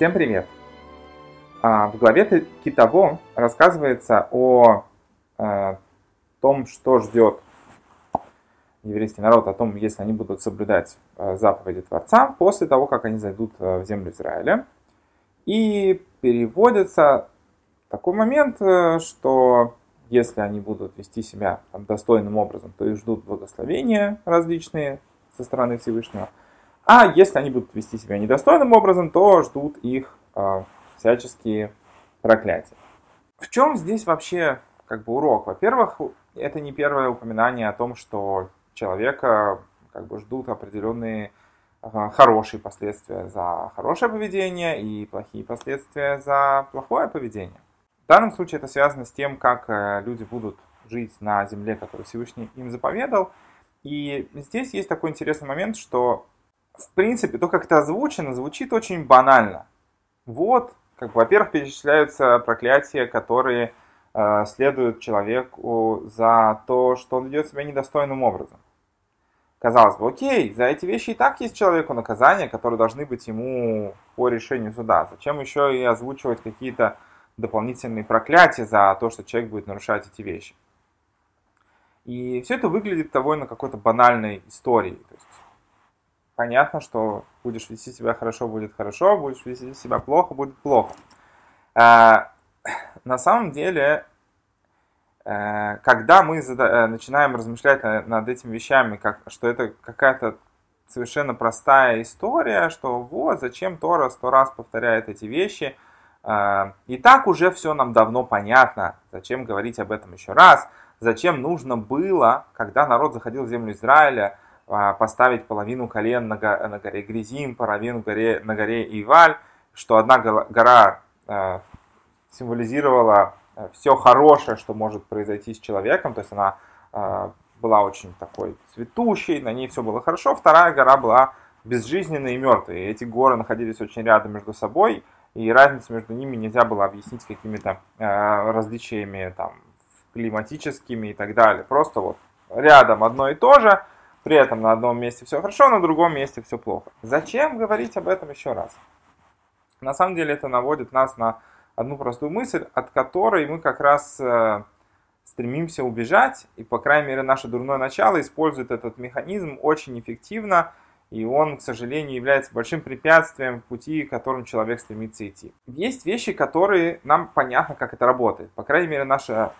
Всем привет! В главе Ки Таво рассказывается о том, что ждет еврейский народ, о том, если они будут соблюдать заповеди Творца после того, как они зайдут в землю Израиля. И переводится такой момент, что если они будут вести себя достойным образом, то их ждут благословения различные со стороны Всевышнего. А если они будут вести себя недостойным образом, то ждут их всяческие проклятия. В чем здесь вообще урок? Во-первых, это не первое упоминание о том, что человека ждут определенные хорошие последствия за хорошее поведение и плохие последствия за плохое поведение. В данном случае это связано с тем, как люди будут жить на земле, которую Всевышний им заповедал. И здесь есть такой интересный момент, что в принципе, то, как это озвучено, звучит очень банально. Вот, во-первых, перечисляются проклятия, которые следуют человеку за то, что он ведет себя недостойным образом. Казалось бы, окей, за эти вещи и так есть человеку наказания, которые должны быть ему по решению суда. Зачем еще и озвучивать какие-то дополнительные проклятия за то, что человек будет нарушать эти вещи? И все это выглядит довольно какой-то банальной историей. То есть, понятно, что будешь вести себя хорошо, будет хорошо, будешь вести себя плохо, будет плохо. На самом деле, когда мы начинаем размышлять над этими вещами, что это какая-то совершенно простая история, что вот зачем Тора 100 раз повторяет эти вещи, и так уже все нам давно понятно, зачем говорить об этом еще раз, зачем нужно было, когда народ заходил в землю Израиля, поставить половину колен на горе Гризим, половину на горе Иваль, что одна гора символизировала все хорошее, что может произойти с человеком, то есть она была очень такой цветущей, на ней все было хорошо, вторая гора была безжизненной и мертвой. Эти горы находились очень рядом между собой, и разницу между ними нельзя было объяснить какими-то различиями климатическими и так далее. Просто вот рядом одно и то же, при этом на одном месте все хорошо, на другом месте все плохо. Зачем говорить об этом еще раз? На самом деле это наводит нас на одну простую мысль, от которой мы как раз стремимся убежать. И, по крайней мере, наше дурное начало использует этот механизм очень эффективно. И он, к сожалению, является большим препятствием в пути, к которому человек стремится идти. Есть вещи, которые нам понятно, как это работает. По крайней мере, наша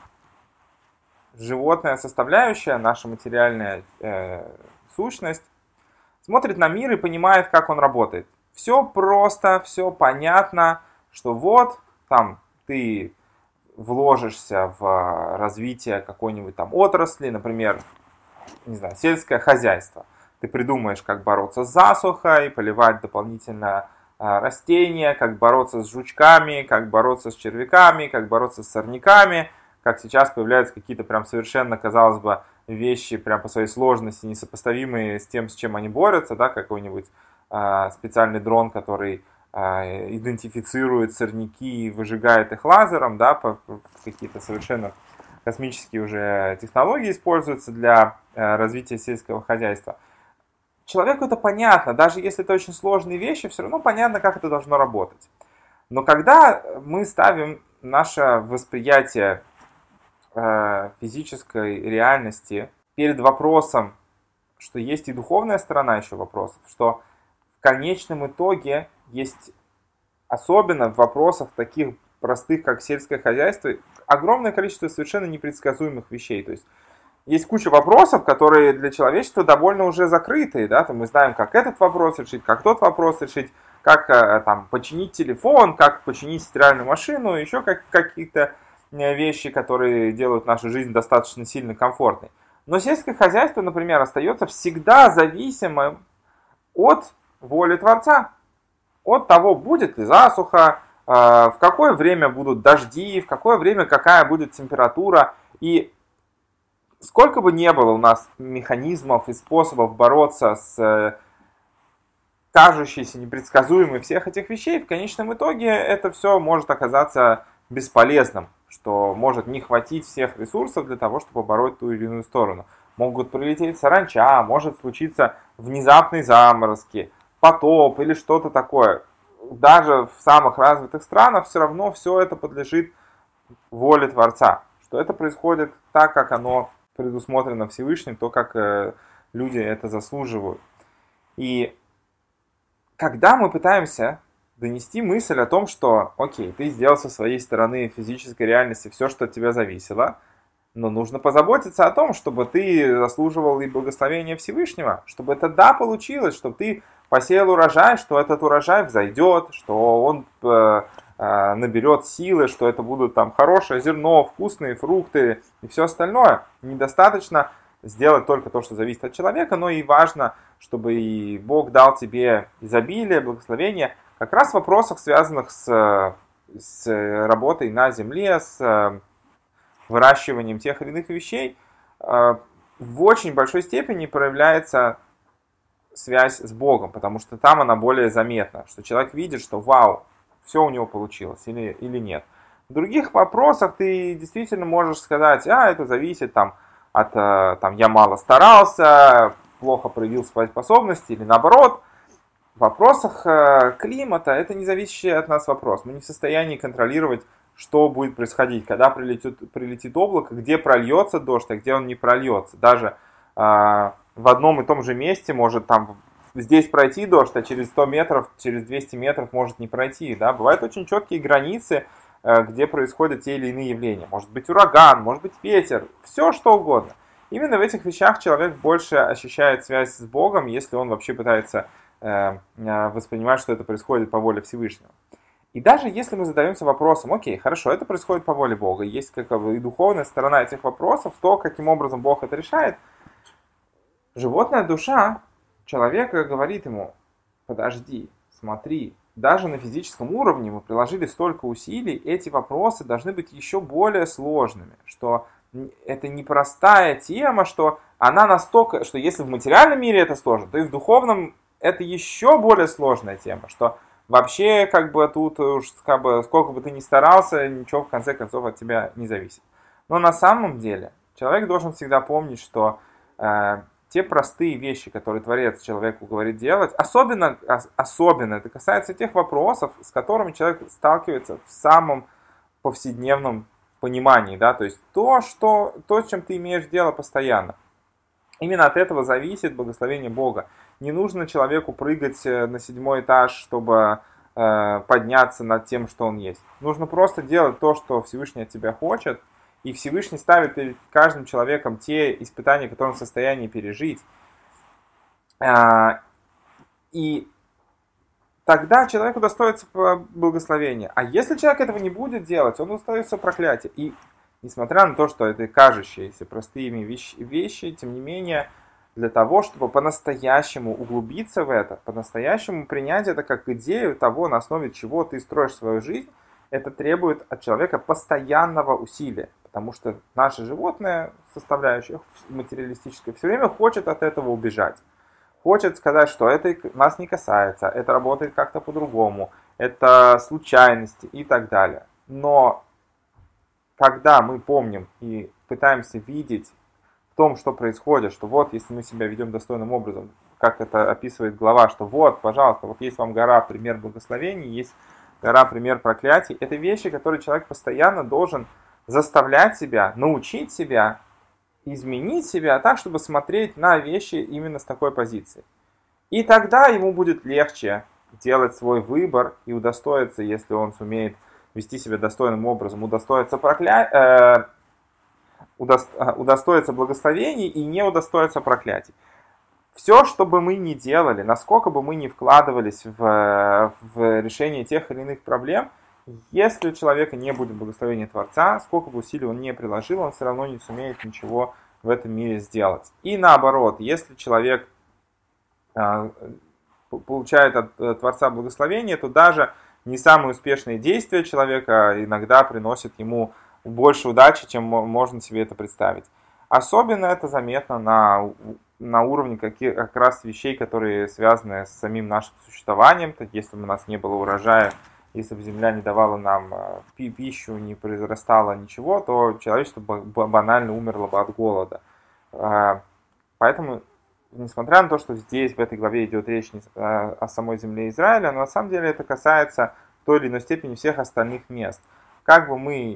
животная составляющая, наша материальная сущность, смотрит на мир и понимает, как он работает. Все просто, все понятно, что вот там ты вложишься в развитие какой-нибудь отрасли, например, не знаю, сельское хозяйство. Ты придумаешь, как бороться с засухой, поливать дополнительно растения, как бороться с жучками, как бороться с червяками, как бороться с сорняками. Как сейчас появляются какие-то совершенно, казалось бы, вещи по своей сложности, несопоставимые с тем, с чем они борются, какой-нибудь специальный дрон, который идентифицирует сорняки и выжигает их лазером, какие-то совершенно космические уже технологии используются для развития сельского хозяйства. Человеку это понятно, даже если это очень сложные вещи, все равно понятно, как это должно работать. Но когда мы ставим наше восприятие физической реальности перед вопросом, что есть и духовная сторона еще вопросов, что в конечном итоге есть, особенно в вопросах таких простых, как сельское хозяйство, огромное количество совершенно непредсказуемых вещей. То есть есть куча вопросов, которые для человечества довольно уже закрытые. Мы знаем, как этот вопрос решить, как тот вопрос решить, как починить телефон, как починить стиральную машину, еще какие-то вещи, которые делают нашу жизнь достаточно сильно комфортной. Но сельское хозяйство, например, остается всегда зависимым от воли Творца. От того, будет ли засуха, в какое время будут дожди, в какое время какая будет температура. И сколько бы ни было у нас механизмов и способов бороться с кажущейся непредсказуемой всех этих вещей, в конечном итоге это все может оказаться бесполезным, что может не хватить всех ресурсов для того, чтобы побороть ту или иную сторону. Могут прилететь саранча, может случиться внезапные заморозки, потоп или что-то такое. даже в самых развитых странах все равно все это подлежит воле Творца. Что это происходит так, как оно предусмотрено Всевышним, то, как люди это заслуживают. И когда мы пытаемся донести мысль о том, что, окей, ты сделал со своей стороны физической реальности все, что от тебя зависело, но нужно позаботиться о том, чтобы ты заслуживал и благословения Всевышнего, чтобы это да получилось, чтобы ты посеял урожай, что этот урожай взойдет, что он наберет силы, что это будут там хорошее зерно, вкусные фрукты и все остальное. Недостаточно сделать только то, что зависит от человека, но и важно, чтобы и Бог дал тебе изобилие, благословение. Как раз в вопросах, связанных с работой на земле, с выращиванием тех или иных вещей, в очень большой степени проявляется связь с Богом, потому что там она более заметна, что человек видит, что вау, все у него получилось или нет. В других вопросах ты действительно можешь сказать, это зависит там, от я мало старался, плохо проявил свои способности или наоборот. В вопросах климата это не зависящий от нас вопрос, мы не в состоянии контролировать, что будет происходить, когда прилетит облако, где прольется дождь, а где он не прольется, даже в одном и том же месте может там здесь пройти дождь, а через 100 метров, через 200 метров может не пройти. Да? Бывают очень четкие границы, где происходят те или иные явления. Может быть ураган, может быть ветер, все что угодно. Именно в этих вещах человек больше ощущает связь с Богом, если он вообще пытается воспринимать, что это происходит по воле Всевышнего. И даже если мы задаемся вопросом, окей, хорошо, это происходит по воле Бога, есть как бы и духовная сторона этих вопросов, то, каким образом Бог это решает, животная душа человека говорит ему, подожди, смотри, даже на физическом уровне мы приложили столько усилий, эти вопросы должны быть еще более сложными, что это непростая тема, что она настолько, что если в материальном мире это сложно, то и в духовном это еще более сложная тема, что вообще как бы тут уж как бы, сколько бы ты ни старался, ничего в конце концов от тебя не зависит. Но на самом деле человек должен всегда помнить, что те простые вещи, которые Творец человеку говорит делать, особенно это касается тех вопросов, с которыми человек сталкивается в самом повседневном понимании. Да? То есть то, с чем ты имеешь дело постоянно. Именно от этого зависит благословение Бога. Не нужно человеку прыгать на 7 этаж, чтобы подняться над тем, что он есть. Нужно просто делать то, что Всевышний от тебя хочет. И Всевышний ставит перед каждым человеком те испытания, которые он в состоянии пережить. И тогда человеку достоится благословение. А если человек этого не будет делать, он достоится проклятие. И несмотря на то, что это кажущиеся простыми вещи, тем не менее, для того, чтобы по-настоящему углубиться в это, по-настоящему принять это как идею того, на основе чего ты строишь свою жизнь, это требует от человека постоянного усилия, потому что наша животная составляющая, материалистическая, все время хочет от этого убежать. Хочет сказать, что это нас не касается, это работает как-то по-другому, это случайности и так далее. Но когда мы помним и пытаемся видеть в том, что происходит, что вот, если мы себя ведем достойным образом, как это описывает глава, что вот, пожалуйста, вот есть вам гора, пример благословений, есть гора, пример проклятий, это вещи, которые человек постоянно должен заставлять себя, научить себя, изменить себя так, чтобы смотреть на вещи именно с такой позиции. И тогда ему будет легче делать свой выбор и удостоиться, если он сумеет вести себя достойным образом, удостоиться благословений и не удостоиться проклятий. Все, что бы мы ни делали, насколько бы мы ни вкладывались в решение тех или иных проблем, если у человека не будет благословения Творца, сколько бы усилий он ни приложил, он все равно не сумеет ничего в этом мире сделать. И наоборот, если человек получает от Творца благословение, то даже не самые успешные действия человека иногда приносят ему больше удачи, чем можно себе это представить. Особенно это заметно на уровне как раз вещей, которые связаны с самим нашим существованием. Так, если бы у нас не было урожая, если бы земля не давала нам пищу, не произрастало ничего, то человечество банально умерло бы от голода. Поэтому несмотря на то, что здесь, в этой главе, идет речь о самой земле Израиля, но на самом деле это касается в той или иной степени всех остальных мест. Как бы мы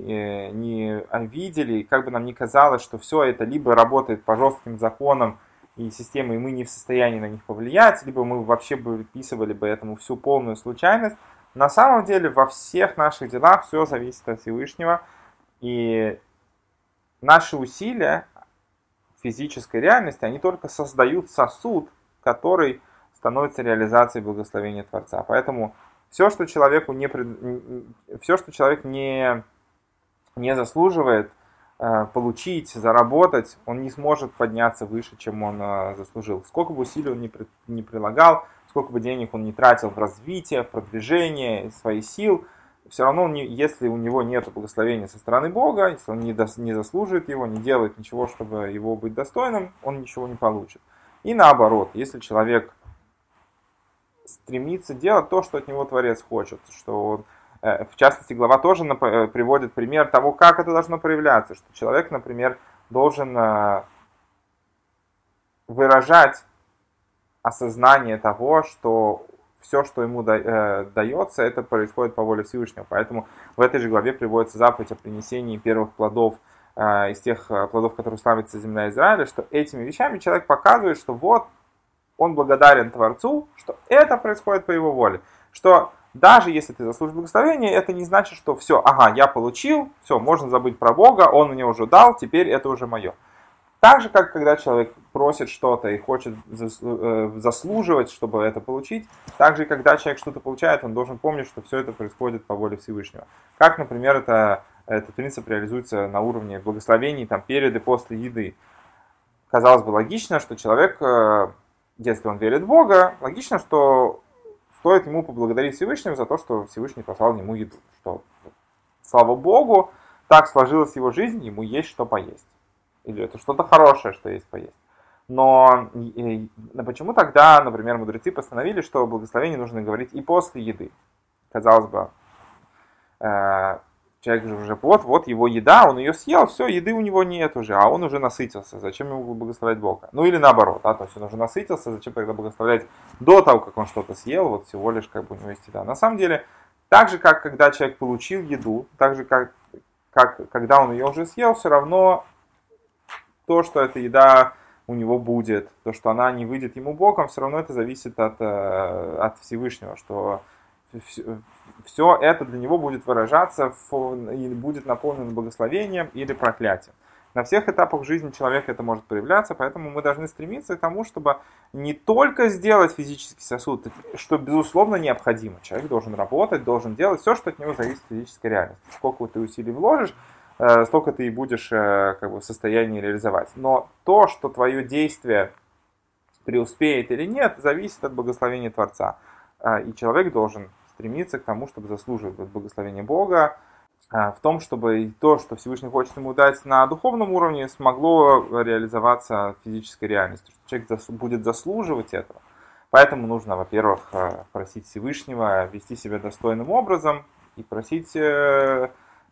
ни видели, как бы нам ни казалось, что все это либо работает по жестким законам и системе, и мы не в состоянии на них повлиять, либо мы вообще бы приписывали бы этому всю полную случайность, на самом деле во всех наших делах все зависит от Всевышнего, и наши усилия физической реальности, они только создают сосуд, который становится реализацией благословения Творца. Поэтому все, что человеку не, все, что человек не заслуживает получить, заработать, он не сможет подняться выше, чем он заслужил. Сколько бы усилий он не прилагал, сколько бы денег он не тратил в развитие, в продвижение своих сил, все равно, если у него нет благословения со стороны Бога, если он не заслуживает его, не делает ничего, чтобы его быть достойным, он ничего не получит. И наоборот, если человек стремится делать то, что от него Творец хочет, что он, в частности, глава тоже приводит пример того, как это должно проявляться, что человек, например, должен выражать осознание того, что все, что ему дается, это происходит по воле Всевышнего. Поэтому в этой же главе приводится заповедь о принесении первых плодов из тех плодов, которые славится земля Израиля, что этими вещами человек показывает, что вот он благодарен Творцу, что это происходит по его воле. Что даже если ты заслужишь благословения, это не значит, что все, ага, я получил, все, можно забыть про Бога, он мне уже дал, теперь это уже мое. Так же, как когда человек просит что-то и хочет заслуживать, чтобы это получить, так же, когда человек что-то получает, он должен помнить, что все это происходит по воле Всевышнего. Как, например, этот принцип реализуется на уровне благословений там, перед и после еды. Казалось бы, логично, что человек, если он верит в Бога, логично, что стоит ему поблагодарить Всевышнего за то, что Всевышний послал ему еду. Что, слава Богу, так сложилась его жизнь, ему есть что поесть. Или это что-то хорошее, что есть поесть. Но почему тогда, например, мудрецы постановили, что благословение нужно говорить и после еды? Казалось бы, человек же уже вот его еда, он ее съел, все, еды у него нет уже, а он уже насытился, зачем ему благословлять Бога? Ну или наоборот, то есть он уже насытился, зачем тогда благословлять до того, как он что-то съел, вот всего лишь как бы у него есть еда. На самом деле, так же, как когда человек получил еду, так же, как когда он ее уже съел, все равно то, что эта еда у него будет, то, что она не выйдет ему боком, все равно это зависит от Всевышнего, что все это для него будет выражаться и будет наполнено благословением или проклятием. На всех этапах жизни человека это может проявляться, поэтому мы должны стремиться к тому, чтобы не только сделать физический сосуд, что, безусловно, необходимо. Человек должен работать, должен делать все, что от него зависит в физической реальности. Сколько ты усилий вложишь, столько ты и будешь как бы в состоянии реализовать. Но то, что твое действие преуспеет или нет, зависит от благословения Творца. И человек должен стремиться к тому, чтобы заслуживать благословения Бога, в том, чтобы и то, что Всевышний хочет ему дать на духовном уровне, смогло реализоваться в физической реальности. Человек будет заслуживать этого. Поэтому нужно, во-первых, просить Всевышнего вести себя достойным образом и просить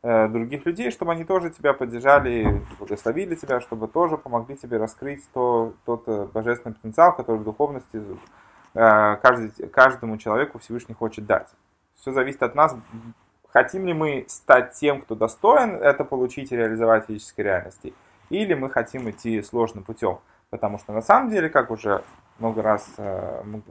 других людей, чтобы они тоже тебя поддержали, благословили тебя, чтобы тоже помогли тебе раскрыть тот божественный потенциал, который в духовности каждому человеку Всевышний хочет дать. Все зависит от нас, хотим ли мы стать тем, кто достоин это получить и реализовать в физической реальности, или мы хотим идти сложным путем. Потому что на самом деле, как уже много раз мы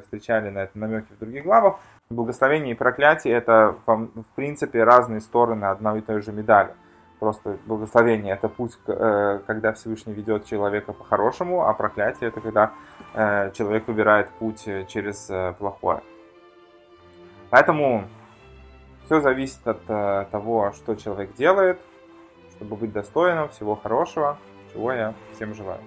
встречали на этом намеки в других главах, благословение и проклятие – это, в принципе, разные стороны одной и той же медали. Просто благословение – это путь, когда Всевышний ведет человека по-хорошему, а проклятие – это когда человек выбирает путь через плохое. Поэтому все зависит от того, что человек делает, чтобы быть достойным всего хорошего, чего я всем желаю.